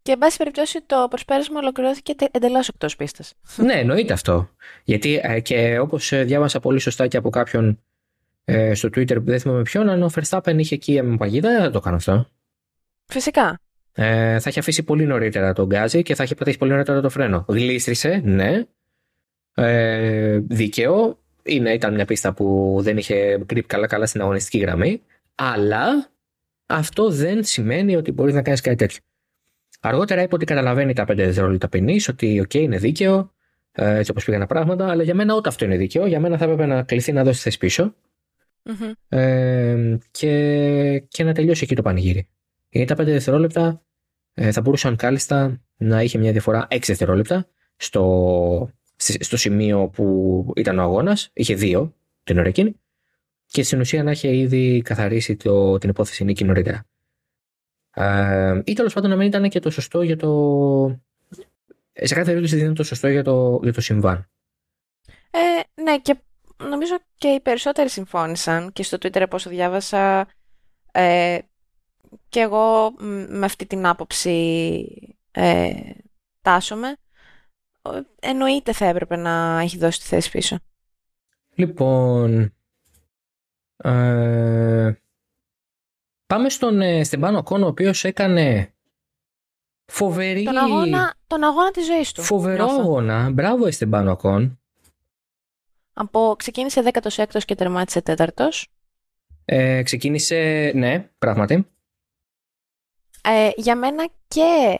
Και, εν πάση περιπτώσει, το προσπέρασμα ολοκληρώθηκε εντελώς εκτός πίστας. Ναι, εννοείται αυτό. Γιατί και όπως διάβασα πολύ σωστά και από κάποιον στο Twitter, που δεν θυμάμαι ποιον, αν ο Verstappen είχε εκεί με παγίδα, δεν θα το κάνω αυτό. Φυσικά. Θα είχε αφήσει πολύ νωρίτερα τον γκάζι και θα είχε πατήσει πολύ νωρίτερα το φρένο. Γλίστρισε, ναι. Δίκαιο. Ήταν μια πίστα που δεν είχε grip καλά-καλά στην αγωνιστική γραμμή, αλλά αυτό δεν σημαίνει ότι μπορεί να κάνει κάτι τέτοιο. Αργότερα είπε ότι καταλαβαίνει τα 5 δευτερόλεπτα ποινής, ότι OK, είναι δίκαιο, έτσι όπως πήγαν τα πράγματα, αλλά για μένα ούτε αυτό είναι δίκαιο. Για μένα θα έπρεπε να κληθεί να δώσει θέση πίσω και να τελειώσει εκεί το πανηγύρι. Γιατί τα 5 δευτερόλεπτα θα μπορούσαν κάλλιστα να είχε μια διαφορά 6 δευτερόλεπτα στο σημείο που ήταν ο αγώνας, είχε 2 την ώρα εκείνη, και στην ουσία να είχε ήδη καθαρίσει την υπόθεση νίκη νωρίτερα. Ή τέλος πάντων να μην ήταν και το σωστό για το... Σε κάθε περίπτωση δεν ήταν το σωστό για το συμβάν. Ναι, και νομίζω και οι περισσότεροι συμφώνησαν και στο Twitter, από όσο διάβασα, και εγώ με αυτή την άποψη τάσσομαι. Εννοείται θα έπρεπε να έχει δώσει τη θέση πίσω. Λοιπόν, πάμε στον Esteban Ocon, ο οποίος έκανε Φοβερή. Τον αγώνα της ζωής του. Φοβερό αγώνα. Μπράβο, Esteban Ocon. Ξεκίνησε 16ος και τερμάτισε 4ος. Ξεκίνησε, ναι, πράγματι. Για μένα και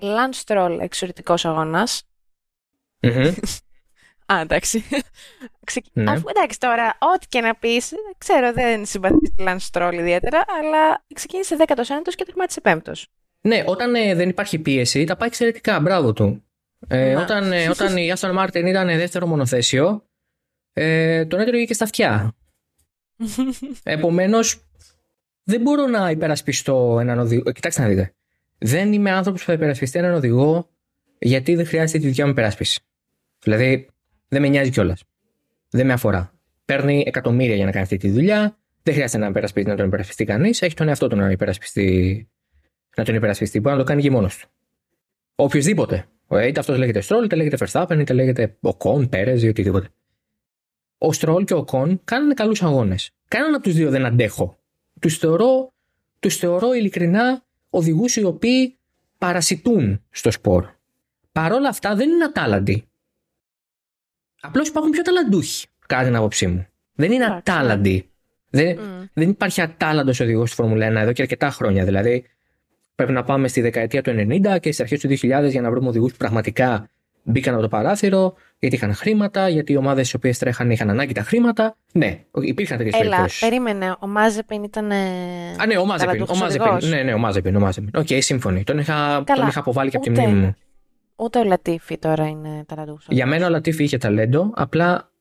Lance Stroll εξαιρετικός αγώνας. Mm-hmm. Α, εντάξει. Ναι. Αφού εντάξει τώρα, ό,τι και να πεις, ξέρω δεν συμπαθείς τη Lance Stroll ιδιαίτερα, αλλά ξεκίνησε 19ος και τερμάτισε 5ος. Ναι, όταν δεν υπάρχει πίεση, τα πάει εξαιρετικά, μπράβο του. Όταν η Aston Martin ήταν δεύτερο μονοθέσιο, τον έτρωγε και στα αυτιά. Επομένως, δεν μπορώ να υπερασπιστώ έναν οδηγό. Κοιτάξτε να δείτε. Δεν είμαι άνθρωπος που θα υπερασπιστεί έναν οδηγό, γιατί δεν χρειάζεται τη δικιά μου υπεράσπιση. Δηλαδή, δεν με νοιάζει κιόλας. Δεν με αφορά. Παίρνει εκατομμύρια για να κάνει αυτή τη δουλειά. Δεν χρειάζεται να τον υπερασπιστεί κανείς. Έχει τον εαυτό του να τον υπερασπιστεί. Μπορεί να το κάνει και μόνος του. Οποιοςδήποτε. Είτε αυτός λέγεται Stroll, είτε λέγεται Verstappen, είτε λέγεται Ocon, Pérez ή οτιδήποτε. Ο Stroll και ο Ocon κάνανε καλούς αγώνες. Κανέναν από τους δύο δεν αντέχω. Τους θεωρώ ειλικρινά οδηγούς οι οποίοι παρασιτούν στο σπορ. Παρ' όλα αυτά δεν είναι ατάλαντοι. Απλώς υπάρχουν πιο ταλαντούχοι, κατά την άποψή μου. Δεν είναι ατάλαντοι. Δεν υπάρχει ατάλαντος οδηγός στη Φόρμουλα 1 εδώ και αρκετά χρόνια. Δηλαδή, πρέπει να πάμε στη δεκαετία του 90 και στις αρχές του 2000 για να βρούμε οδηγούς που πραγματικά μπήκαν από το παράθυρο, γιατί είχαν χρήματα, γιατί οι ομάδες στις οποίες τρέχαν είχαν ανάγκη τα χρήματα. Ναι, υπήρχαν τέτοιες περιπτώσεις. Περίμενε, ο Μάζεπιν ήταν. Α, ναι, ο Μάζεπιν. Ο Μάζεπιν. Οκ, σύμφωνοι. Τον είχα αποβάλει και από τη μνήμη μου. Ούτε ο Λατίφι τώρα είναι ταλαντούχος. Για μένα ο Λατίφι είχε ταλέντο, απλά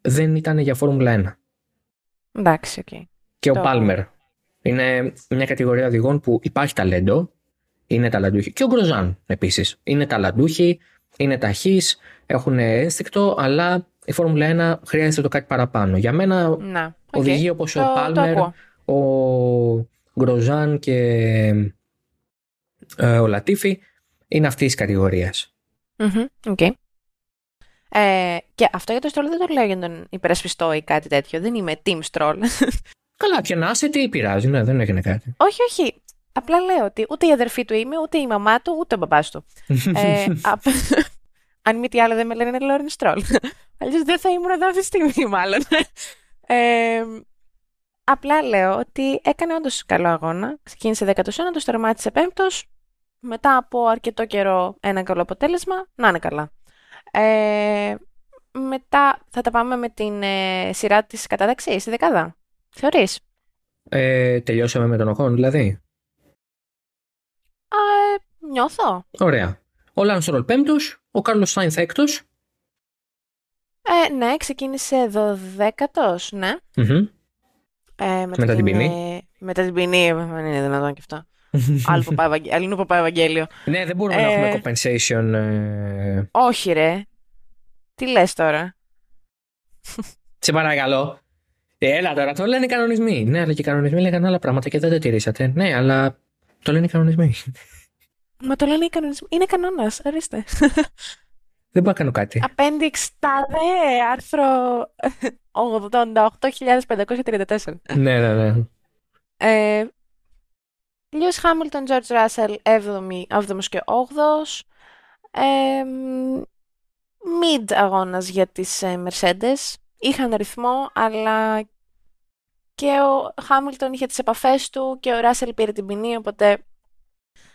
δεν ήταν για Φόρμουλα 1. Εντάξει, οκ. Και ο Πάλμερ. Είναι μια κατηγορία οδηγών που υπάρχει ταλέντο, είναι ταλαντούχοι. Και ο Γκροζάν επίσης. Είναι ταλαντούχοι, είναι ταχύς, έχουν ένστικτο, αλλά η Φόρμουλα 1 χρειάζεται το κάτι παραπάνω. Για μένα οδηγεί όπως ο Πάλμερ, ο Γκροζάν και ο Λατίφι είναι αυτής της κατηγορίας. Mm-hmm. Okay. Και αυτό για το Stroll δεν το λέω για τον υπερασπιστό ή κάτι τέτοιο. Δεν είμαι team Stroll. Καλά, και να είσαι, τι πειράζει, ναι, δεν έγινε κάτι. Όχι. Απλά λέω ότι ούτε η αδερφή του είμαι, ούτε η μαμά του, ούτε ο μπαμπάς του. Αν μη τι άλλο δεν με λένε Λόρεν Στρολ. Αλλιώς δεν θα ήμουν εδώ αυτή τη στιγμή, μάλλον. Απλά λέω ότι έκανε όντως καλό αγώνα. Ξεκίνησε 19ος, τερμάτισε 5ος. Μετά από αρκετό καιρό ένα καλό αποτέλεσμα. Να είναι καλά. Μετά θα τα πάμε με την σειρά της κατάταξης, τη δεκάδα. Θεωρείς? Τελειώσαμε με τον Ocon, δηλαδή. Νιώθω. Ωραία. Ο Lance Stroll 5ος, ο Carlos Sainz 6ος. Ναι, ξεκίνησε 12ος, ναι. Mm-hmm. Μετά την ποινή. Μετά την ποινή, δεν είναι δυνατόν και αυτό. Αλληνού παπά Ευαγγέλιο. Ναι, δεν μπορούμε να έχουμε compensation. Όχι ρε. Τι λες τώρα? Σε παρακαλώ. Έλα τώρα, το λένε οι κανονισμοί. Ναι, αλλά και οι κανονισμοί λέγανε άλλα πράγματα και δεν τα τηρήσατε. Ναι, αλλά το λένε οι κανονισμοί. Μα το λένε οι κανονισμοί. Είναι κανόνας, ορίστε. Δεν μπορώ να κάνω κάτι. Appendix τάδε, άρθρο 88.534. Ναι. Lewis Hamilton, George Russell, 7ος και 8ος. Mid αγώνας για τις Mercedes. Είχαν ρυθμό, αλλά και ο Χάμιλτον είχε τις επαφές του και ο Ράσελ πήρε την ποινή, οπότε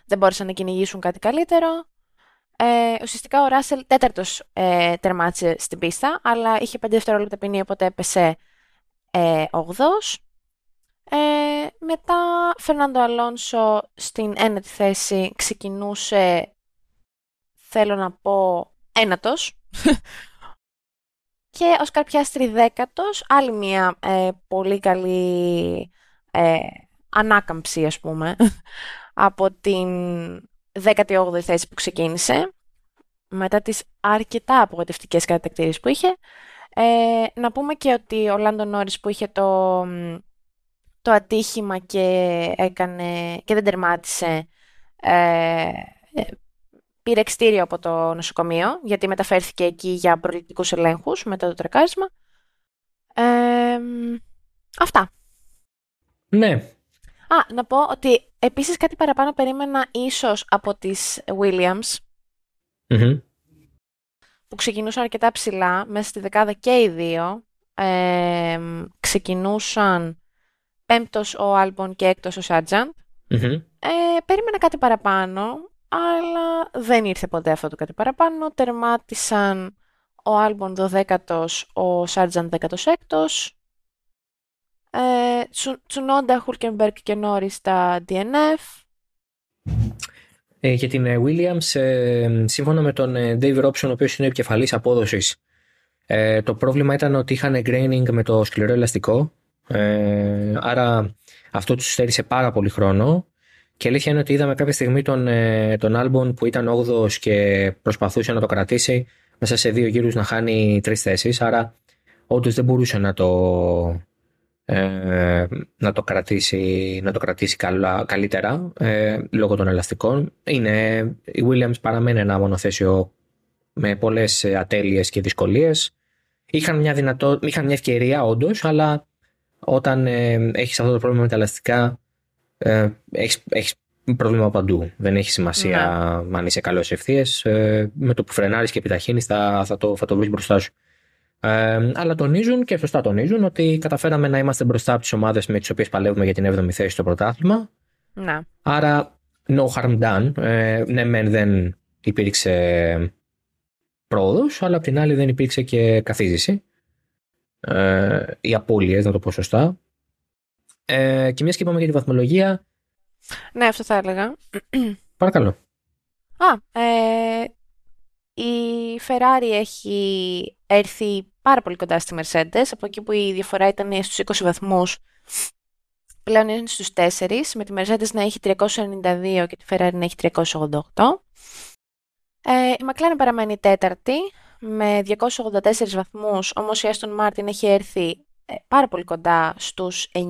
δεν μπόρεσαν να κυνηγήσουν κάτι καλύτερο. Ουσιαστικά ο Ράσελ 4ος τερμάτισε στην πίστα, αλλά είχε 5 δευτερόλεπτα ποινή, οπότε έπεσε 8ος. Μετά Φερνάντο Αλόνσο στην 1η θέση ξεκινούσε, θέλω να πω, 9ος. Και ο Oscar Piastri 10ος, άλλη μια πολύ καλή ανάκαμψη, ας πούμε, από την 18η θέση που ξεκίνησε, μετά τις αρκετά απογοητευτικές κατατακτήρες που είχε. Να πούμε και ότι ο Lando Norris που είχε το ατύχημα και δεν τερμάτισε, πήρε εξτήριο από το νοσοκομείο, γιατί μεταφέρθηκε εκεί για προληπτικούς ελέγχους μετά το τρεκάρισμα. Αυτά. Ναι. Να πω ότι επίσης κάτι παραπάνω περίμενα ίσως από τις Williams, mm-hmm. που ξεκινούσαν αρκετά ψηλά, μέσα στη δεκάδα και οι δύο. Ξεκινούσαν πέμπτος ο Albon και έκτος ο Sargeant. Mm-hmm. Περίμενα κάτι παραπάνω, αλλά δεν ήρθε ποτέ αυτό το κάτι παραπάνω. Τερμάτισαν ο Albon 12ος, ο Sargeant 16ος. Τσουνόντα, Hulkenberg και Norris τα DNF. Για την Williams, σύμφωνα με τον Dave Robson, ο οποίος είναι επικεφαλής απόδοσης, το πρόβλημα ήταν ότι είχαν graining με το σκληρό ελαστικό, άρα αυτό τους στέρισε πάρα πολύ χρόνο, και αλήθεια είναι ότι είδαμε κάποια στιγμή τον Albon που ήταν 8ος και προσπαθούσε να το κρατήσει, μέσα σε δύο γύρους να χάνει 3 θέσεις, άρα όντως δεν μπορούσε να το κρατήσει καλύτερα λόγω των ελαστικών. Η Williams παραμένει ένα μονοθέσιο με πολλές ατέλειες και δυσκολίες. Είχαν μια ευκαιρία όντως, αλλά όταν έχεις αυτό το πρόβλημα με τα ελαστικά, έχεις πρόβλημα παντού. Δεν έχει σημασία αν είσαι καλός ευθείες, με το που φρενάρεις και επιταχύνεις θα το βρεις μπροστά σου. Αλλά τονίζουν, και σωστά τονίζουν, ότι καταφέραμε να είμαστε μπροστά από τις ομάδες με τις οποίες παλεύουμε για την 7η θέση στο πρωτάθλημα. Να. Άρα, no harm done. Ναι, μεν δεν υπήρξε πρόοδος, αλλά απ' την άλλη δεν υπήρξε και καθίζηση. Οι απώλειες, να το πω σωστά. Και μιας και είπαμε για τη βαθμολογία. Ναι, αυτό θα έλεγα. Παρακαλώ. Η Ferrari έχει έρθει πάρα πολύ κοντά στη Mercedes, από εκεί που η διαφορά ήταν στους 20 βαθμούς, πλέον είναι στους 4, με τη Mercedes να έχει 392 και τη Ferrari να έχει 388. Η McLaren παραμένει τέταρτη με 284 βαθμούς, όμως η Aston Martin έχει έρθει πάρα πολύ κοντά στους 9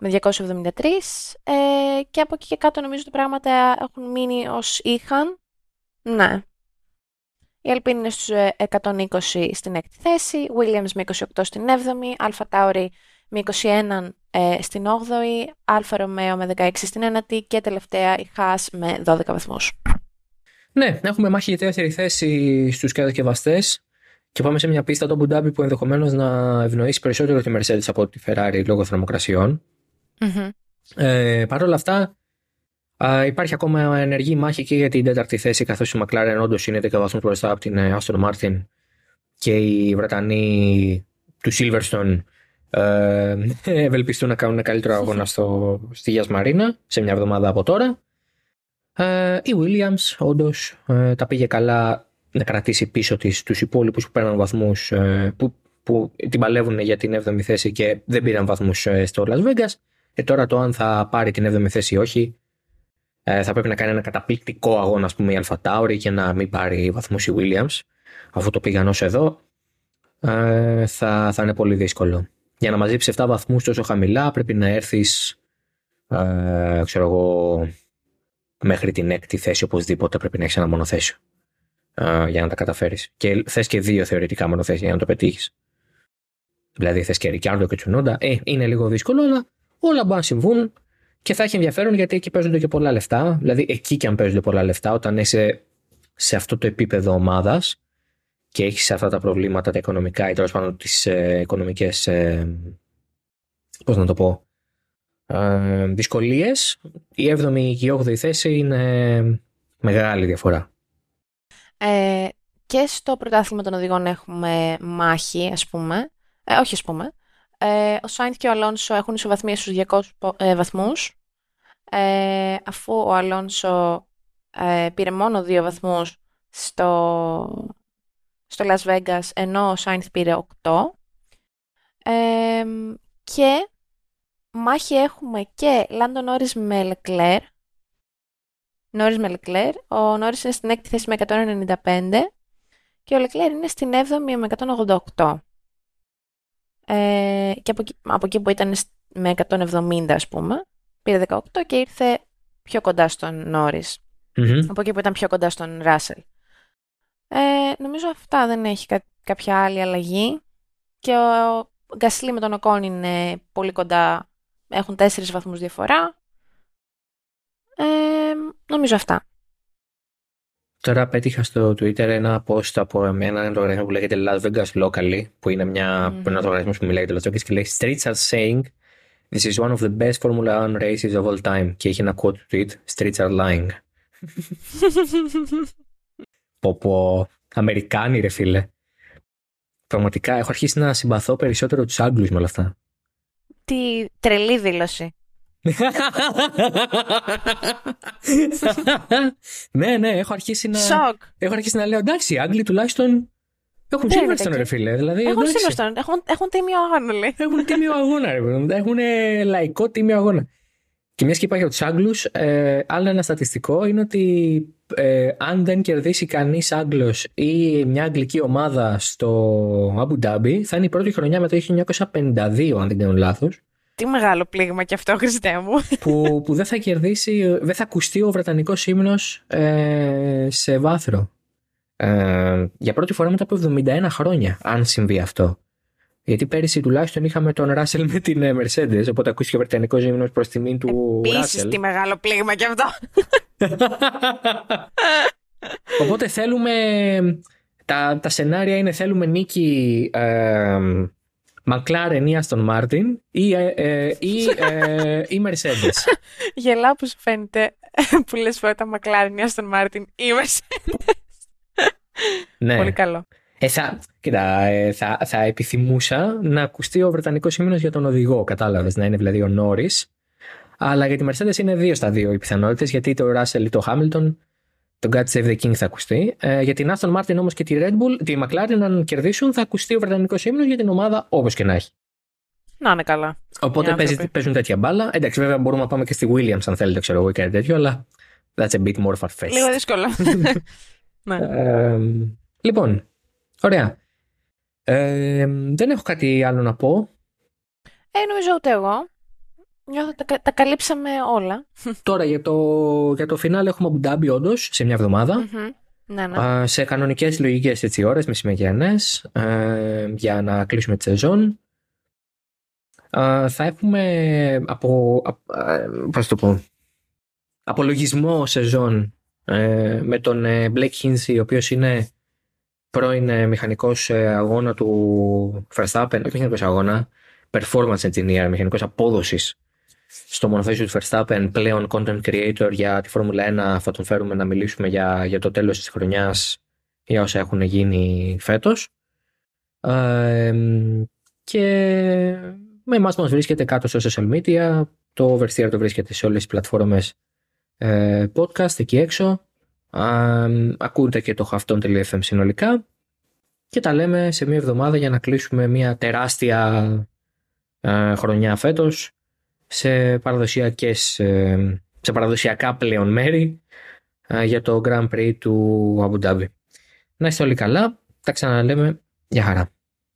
με 273, και από εκεί και κάτω νομίζω ότι πράγματα έχουν μείνει ως είχαν. Ναι. Η Alpine είναι στους 120 στην 6η θέση, Williams με 28 στην 7η, AlphaTauri με 21 στην 8η, Alfa Romeo με 16 στην 9η και τελευταία η Haas με 12 βαθμούς. Ναι, έχουμε μάχη για τέταρτη θέση στους κατασκευαστές και πάμε σε μια πίστα του Abu Dhabi που ενδεχομένως να ευνοήσει περισσότερο τη Mercedes από τη Ferrari λόγω θερμοκρασιών. Mm-hmm. Παρ' όλα αυτά, υπάρχει ακόμα ενεργή μάχη και για την τέταρτη θέση, καθώς η McLaren όντως είναι 10 βαθμούς μπροστά από την Aston Martin και οι Βρετανοί του Silverstone ευελπιστούν να κάνουν καλύτερο αγώνα στη Γιας Μαρίνα σε μια εβδομάδα από τώρα. Η Williams όντως τα πήγε καλά να κρατήσει πίσω της τους υπόλοιπους που παίρναν βαθμούς, που την παλεύουν για την 7η θέση και δεν πήραν βαθμούς στο Las Vegas. Τώρα το αν θα πάρει την 7η θέση ή όχι, θα πρέπει να κάνει ένα καταπληκτικό αγώνα, ας πούμε, η AlphaTauri και να μην πάρει βαθμούς η Williams, αφού το πήγαν ως εδώ. Θα είναι πολύ δύσκολο. Για να μαζέψει 7 βαθμούς τόσο χαμηλά πρέπει να έρθεις, μέχρι την 6η θέση οπωσδήποτε πρέπει να έχεις ένα μονοθέσιο για να τα καταφέρεις. Και θες και δύο θεωρητικά μονοθέσια για να το πετύχεις. Δηλαδή θες και Ricciardo και Tsunoda. Είναι λίγο δύσκολο, αλλά όλα μπορούν να συμβούν. Και θα έχει ενδιαφέρον γιατί εκεί παίζονται και πολλά λεφτά. Δηλαδή, εκεί και αν παίζονται πολλά λεφτά, όταν είσαι σε αυτό το επίπεδο ομάδας και έχεις αυτά τα προβλήματα τα οικονομικά ή τέλος πάντων τις οικονομικές, δυσκολίες, η 7η και η 8η θέση είναι μεγάλη διαφορά. Και στο πρωτάθλημα των οδηγών έχουμε μάχη, ο Sainz και ο Αλόνσο έχουν ισοβαθμίες στους 200 βαθμούς, αφού ο Αλόνσο πήρε μόνο 2 βαθμούς στο Las Vegas, ενώ ο Sainz πήρε 8. Και μάχη έχουμε και Lando Norris με Leclerc. Ο Norris είναι στην 6η θέση με 195 και ο Leclerc είναι στην 7η με 188. Και από εκεί που ήταν με 170, πήρε 18 και ήρθε πιο κοντά στον Norris. Mm-hmm. Από εκεί που ήταν πιο κοντά στον Russell. Νομίζω αυτά, δεν έχει κάποια άλλη αλλαγή. Και ο Gasly με τον Ocon είναι πολύ κοντά έχουν 4 βαθμούς διαφορά. Νομίζω αυτά. Τώρα πέτυχα στο Twitter ένα post από εμένα, ένα λογαριασμό που λέγεται Las Vegas Locally, που είναι ένα λογαριασμό που μιλάει για το Las Vegas και λέει Streets are saying this is one of the best Formula 1 races of all time. Και έχει ένα quote tweet, Streets are lying. Πω Αμερικάνοι ρε φίλε. Πραγματικά έχω αρχίσει να συμπαθώ περισσότερο τους Άγγλους με όλα αυτά. Τι τρελή δήλωση. Ναι, έχω αρχίσει να λέω εντάξει, οι Άγγλοι τουλάχιστον έχουν Silverstone ρε φίλε. Έχουν Silverstone, έχουν τίμιο αγώνα λέει. Έχουν τίμιο αγώνα ρε, έχουν λαϊκό τίμιο αγώνα. Και μιας και είπα για τους Άγγλους, άλλο ένα στατιστικό είναι ότι αν δεν κερδίσει κανείς Άγγλος ή μια αγγλική ομάδα στο Abu Dhabi, θα είναι η πρώτη χρονιά μετά το 1952, αν δεν κάνω λάθος. Τι μεγάλο πλήγμα και αυτό, Χριστέ μου. Που δεν θα κερδίσει, δεν θα ακουστεί ο Βρετανικός ύμνος σε βάθρο. Για πρώτη φορά μετά από 71 χρόνια, αν συμβεί αυτό. Γιατί πέρυσι τουλάχιστον είχαμε τον Ράσελ με την Mercedes, οπότε ακούστηκε ο Βρετανικός ύμνος προς τιμή του Ράσελ. Επίσης τι μεγάλο πλήγμα και αυτό. Οπότε θέλουμε, τα σενάρια είναι θέλουμε νίκη McLaren ή Aston Martin ή Mercedes. Γελάω που σου φαίνεται που λες φορά τα McLaren ή Aston Martin ή Mercedes. Ναι. Πολύ καλό. Θα επιθυμούσα να ακουστεί ο Βρετανικός ύμνος για τον οδηγό, κατάλαβες, να είναι δηλαδή ο Norris. Αλλά για τη Mercedes είναι 2/2 οι πιθανότητες, γιατί το Russell ή το Hamilton, το God Save the King θα ακουστεί. Για την Aston Martin όμως και τη Red Bull, τη McLaren αν κερδίσουν, θα ακουστεί ο Βρετανικός ύμνος για την ομάδα όπως και να έχει. Να είναι καλά. Οπότε παίζουν τέτοια μπάλα. Εντάξει, βέβαια μπορούμε να πάμε και στη Williams αν θέλετε, ξέρω εγώ, ή κάτι τέτοιο, αλλά that's a bit more far-fetched. Λίγο δύσκολο. Ναι. Λοιπόν. Ωραία. Δεν έχω κάτι άλλο να πω. Νομίζω ούτε εγώ. Νιώθω τα καλύψαμε όλα. Τώρα για το φινάλ έχουμε Abu Dhabi όντως σε μια εβδομάδα. Mm-hmm. Ναι. Σε κανονικές λογικές έτσι ώρες μεσημεριανές για να κλείσουμε τη σεζόν. Θα έχουμε απολογισμό σεζόν με τον Blake Hinsley, ο οποίος είναι πρώην μηχανικός αγώνα του Verstappen, όχι μηχανικός αγώνα, performance engineer, μηχανικός απόδοσης στο μονοθέσιο του Verstappen, πλέον content creator για τη Φόρμουλα 1. Θα τον φέρουμε να μιλήσουμε για το τέλος της χρονιάς, για όσα έχουν γίνει φέτος. Και με εμάς μας βρίσκεται κάτω στο social media, το Oversteer το βρίσκεται σε όλες τις πλατφόρμες podcast εκεί έξω. Ακούτε και το hafton.fm συνολικά και τα λέμε σε μια εβδομάδα για να κλείσουμε μια τεράστια χρονιά φέτος σε παραδοσιακά πλέον μέρη για το Grand Prix του Abu Dhabi. Να είστε όλοι καλά, τα ξαναλέμε, για χαρά.